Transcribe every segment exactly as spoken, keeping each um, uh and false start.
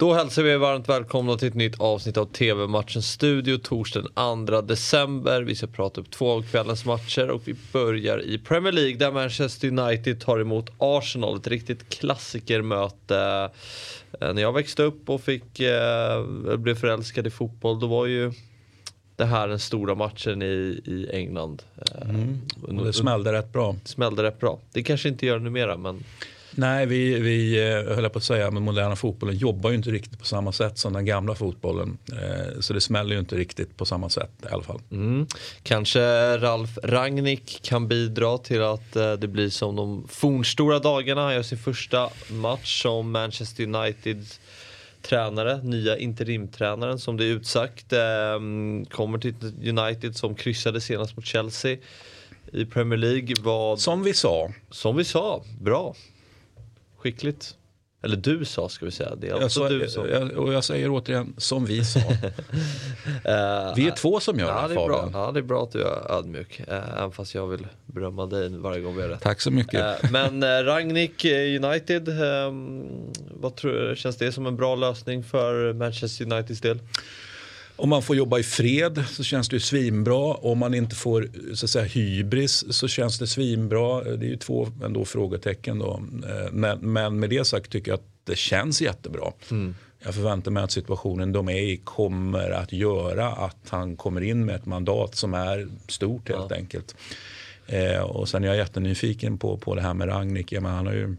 Då hälsar vi varmt välkomna till ett nytt avsnitt av T V-matchens studio torsdagen andra december. Vi ska prata upp två av kvällens matcher och vi börjar i Premier League där Manchester United tar emot Arsenal. Ett riktigt klassikermöte. När jag växte upp och fick, eh, blev förälskad i fotboll, då var ju det här den stora matchen i, i England. Mm. Och det smällde rätt bra. Smällde rätt bra. Det kanske inte gör numera, men... Nej, vi, vi höll på att säga, men moderna fotbollen jobbar ju inte riktigt på samma sätt som den gamla fotbollen. Så det smäller ju inte riktigt på samma sätt i alla fall. Mm. Kanske Ralf Rangnick kan bidra till att det blir som de fornstora dagarna. Han gör sin första match som Manchester Uniteds tränare, nya interimtränaren som det är utsagt. Kommer till United som kryssade senast mot Chelsea i Premier League. Vad... Som vi sa. Som vi sa, bra. Skickligt. Eller du sa, ska vi säga. Det är alltså jag, du sa. Jag, och jag säger återigen, som vi sa. uh, vi är två som gör ja, det, Fabian. Ja, det är bra att du är ödmjuk. Uh, även fast jag vill brömma dig varje gång vi är rätt. Tack så mycket. Uh, men uh, Rangnick United, um, vad tror, känns det som en bra lösning för Manchester Uniteds del? Om man får jobba i fred så känns det ju svinbra. Om man inte får, så att säga, hybris så känns det svinbra. Det är ju två ändå frågetecken då. Men, men med det sagt tycker jag att det känns jättebra. Mm. Jag förväntar mig att situationen de är i kommer att göra att han kommer in med ett mandat som är stort helt ja. enkelt. Eh, och sen är jag jättenyfiken på, på det här med Rangnick. Jag menar, han har ju...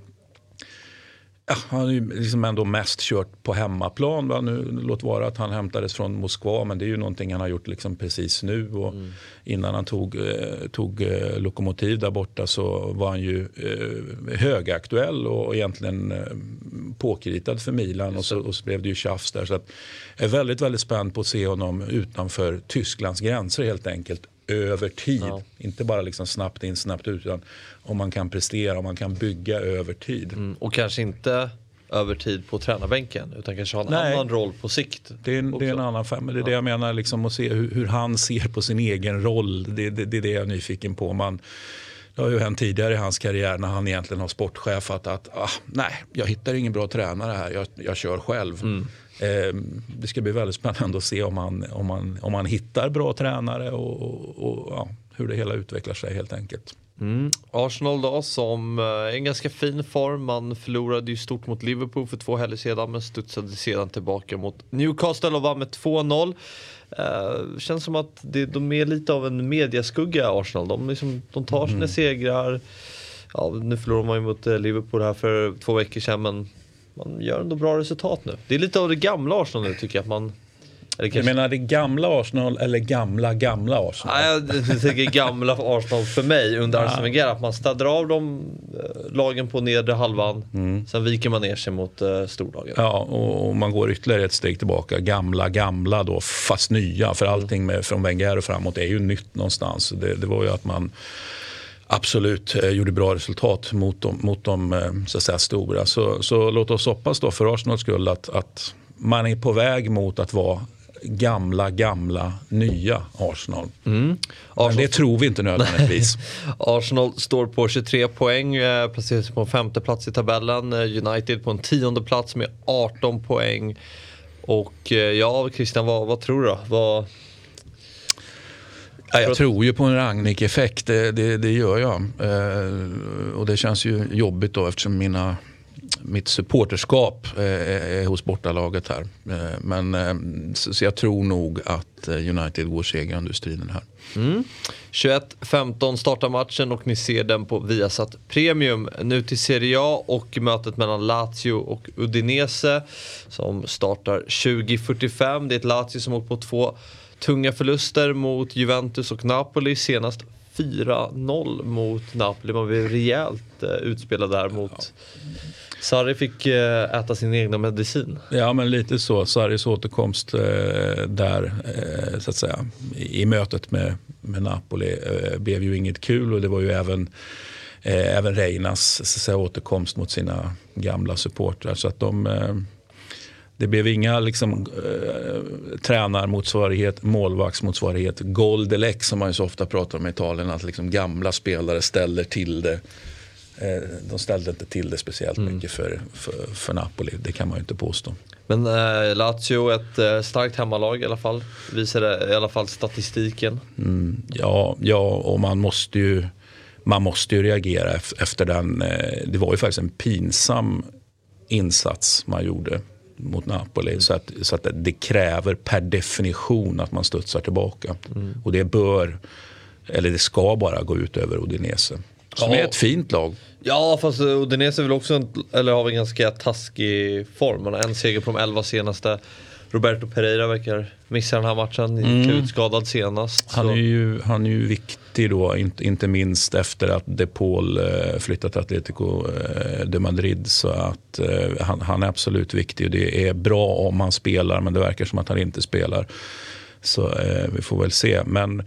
Ja, han är ju liksom ändå mest kört på hemmaplan. Va? Nu, låt vara att han hämtades från Moskva, men det är ju någonting han har gjort liksom precis nu. Och mm. Innan han tog, eh, tog eh, Lokomotiv där borta så var han ju eh, högaktuell och, och egentligen eh, påkritad för Milan. Och så, och så blev det ju tjafs där. Så att jag är väldigt, väldigt spänd på att se honom utanför Tysklands gränser helt enkelt. Över tid. Ja. Inte bara liksom snabbt in, snabbt ut, utan om man kan prestera, om man kan bygga över tid. Mm, och kanske inte över tid på tränarbänken, utan kanske ha en Nej. annan roll på sikt. Det är en, det är en annan femma. Det är ja. det jag menar, liksom, att se hur, hur han ser på sin egen roll. Det, det, det är det jag är nyfiken på. Man... Det har ju hänt tidigare i hans karriär när han egentligen har sportchefat att ah, nej, jag hittar ingen bra tränare här, jag, jag kör själv. Mm. Eh, det ska bli väldigt spännande att se om han, om han, om han hittar bra tränare och, och, och ja, hur det hela utvecklar sig helt enkelt. Mm. Arsenal då, som är en ganska fin form. Man förlorade ju stort mot Liverpool för två helger sedan, men studsade sedan tillbaka mot Newcastle och vann med två noll. Uh, känns som att det, de är lite av en mediaskugga, Arsenal. De, liksom, de tar sina mm. segrar. Ja, nu förlorar man ju mot Liverpool här för två veckor sedan, men man gör ändå bra resultat nu. Det är lite av det gamla Arsenal nu, tycker jag, att man... Kanske... Jag menar, det gamla Arsenal eller gamla, gamla Arsenal? Nej, ja, jag tycker gamla Arsenal för mig under ja. Arsene Wenger, att man städar av de lagen på nedre halvan, mm. sen viker man ner sig mot uh, storlagen. Ja, och, och man går ytterligare ett steg tillbaka. Gamla, gamla då, fast nya, för allting med, från Wenger och framåt är ju nytt någonstans. Det, det var ju att man absolut eh, gjorde bra resultat mot de, mot de eh, så att säga, stora. Så, så låt oss hoppas då för Arsenals skull att, att man är på väg mot att vara gamla, gamla, nya Arsenal. Mm. Arsenal. Men det tror vi inte nödvändigtvis. Arsenal står på tjugotre poäng, placerar sig på femte plats i tabellen. United på en tionde plats med arton poäng. Och ja, Christian, vad, vad tror du då? Vad... Jag tror ju på en Rangnick-effekt, det, det, det gör jag. Och det känns ju jobbigt då, eftersom mina... mitt supporterskap eh, är hos bortalaget här. Eh, men, eh, så, så jag tror nog att United går segrande ur striden här. Mm. tjugoett femton startar matchen och ni ser den på Viasat Premium. Nu till Serie A och mötet mellan Lazio och Udinese som startar tjugo fyrtiofem. Det är ett Lazio som åkt på två tunga förluster mot Juventus och Napoli, senast fyra noll mot Napoli. Man blev rejält eh, utspelad där mot... Ja. Sarri fick äta sin egna medicin. Ja, men lite så. Sarris återkomst eh, där eh, så att säga, i mötet med, med Napoli eh, blev ju inget kul, och det var ju även eh, även Reinas så att säga, återkomst mot sina gamla supportrar, så att de eh, det blev inga liksom eh, tränarmotsvarighet, målvaktsmotsvarighet, Goldelec som man ju så ofta pratar om i Italien, att liksom gamla spelare ställer till det. eh, de ställde inte till det speciellt mm. mycket för, för, för Napoli. Det kan man ju inte påstå. Men eh, Lazio, ett eh, starkt hemmalag i alla fall, visar det, i alla fall statistiken. Mm, ja, ja, och man måste ju man måste ju reagera efter den. Eh, det var ju faktiskt en pinsam insats man gjorde mot Napoli, mm. så, att, så att det kräver per definition att man studsar tillbaka. Mm. Och det bör, eller det ska bara gå ut över Udinese, som ja. är ett fint lag. Ja, fast Udinese vill också, eller har en ganska taskig form. Man har en seger på de elva senaste. Roberto Pereira verkar missa den här matchen, mm. utskadad senast. Han är, ju, han är ju viktig då, inte, inte minst efter att De Paul flyttat till Atlético de Madrid, så att han, han är absolut viktig. Det är bra om han spelar, men det verkar som att han inte spelar. Så eh, vi får väl se, men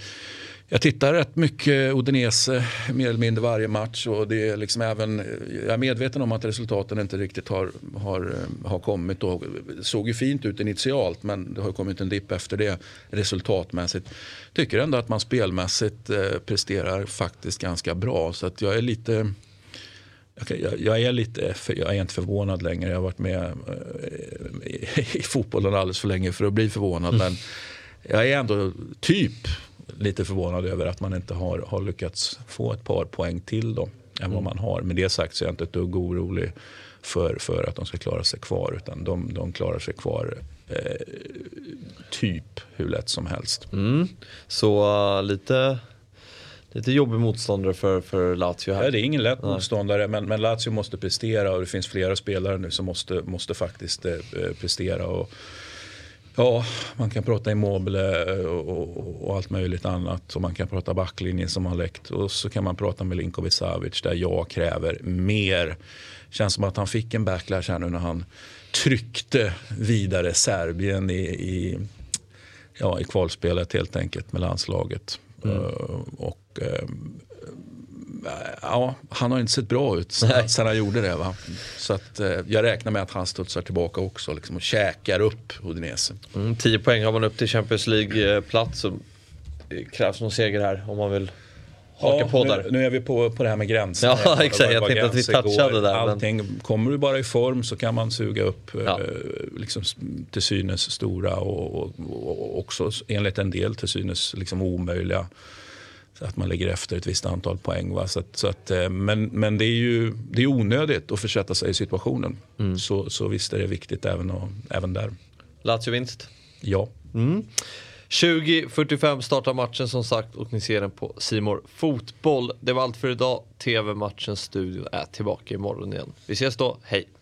jag tittar rätt mycket Udinese, mer eller mindre varje match, och det är liksom även, jag är medveten om att resultaten inte riktigt har, har, har kommit, och såg ju fint ut initialt, men det har kommit en dipp efter det resultatmässigt. Tycker ändå att man spelmässigt eh, presterar faktiskt ganska bra, så att jag är lite... Jag, jag är lite, jag är inte förvånad längre. Jag har varit med i fotbollen alldeles för länge för att bli förvånad, mm. men jag är ändå typ lite förvånad över att man inte har, har lyckats få ett par poäng till då, än mm. vad man har. Med det sagt så är jag inte ett dugg orolig för, för att de ska klara sig kvar, utan de, de klarar sig kvar eh, typ hur lätt som helst. Mm. Så uh, lite... Lite jobbig motståndare för, för Lazio här. Ja, det är ingen lätt Nej. motståndare, men, men Lazio måste prestera, och det finns flera spelare nu som måste, måste faktiskt eh, prestera. Och, ja, man kan prata Immobile och, och, och allt möjligt annat, och man kan prata backlinjen som har läckt, och så kan man prata med Linkovic Savic där jag kräver mer. Känns som att han fick en backlash här nu när han tryckte vidare Serbien i, i, ja, i kvalspelet helt enkelt med landslaget. Mm. Och ja, han har inte sett bra ut sen, sen han gjorde det, va? Så att jag räknar med att han studsar tillbaka också liksom, och käkar upp Udinese. mm, tio poäng har man upp till Champions League-plats, så krävs någon seger här om man vill haka ja, på nu, där. Nu är vi på, på det här med gränser. Ja, exakt, jag tänkte att vi touchade där. Allting, men... Kommer du bara i form så kan man suga upp ja. eh, liksom, till synes stora och, och, och också enligt en del till synes liksom, omöjliga. Så att man ligger efter ett visst antal poäng. Va? Så att, så att, men men det är ju det är onödigt att försätta sig i situationen. Mm. Så, så visst är det viktigt även, och, även där. Lazio vinst? Ja. Mm. tjugo fyrtiofem startar matchen som sagt, och ni ser den på C-more fotboll. Det var allt för idag. T V-matchens studio är tillbaka imorgon igen. Vi ses då, hej!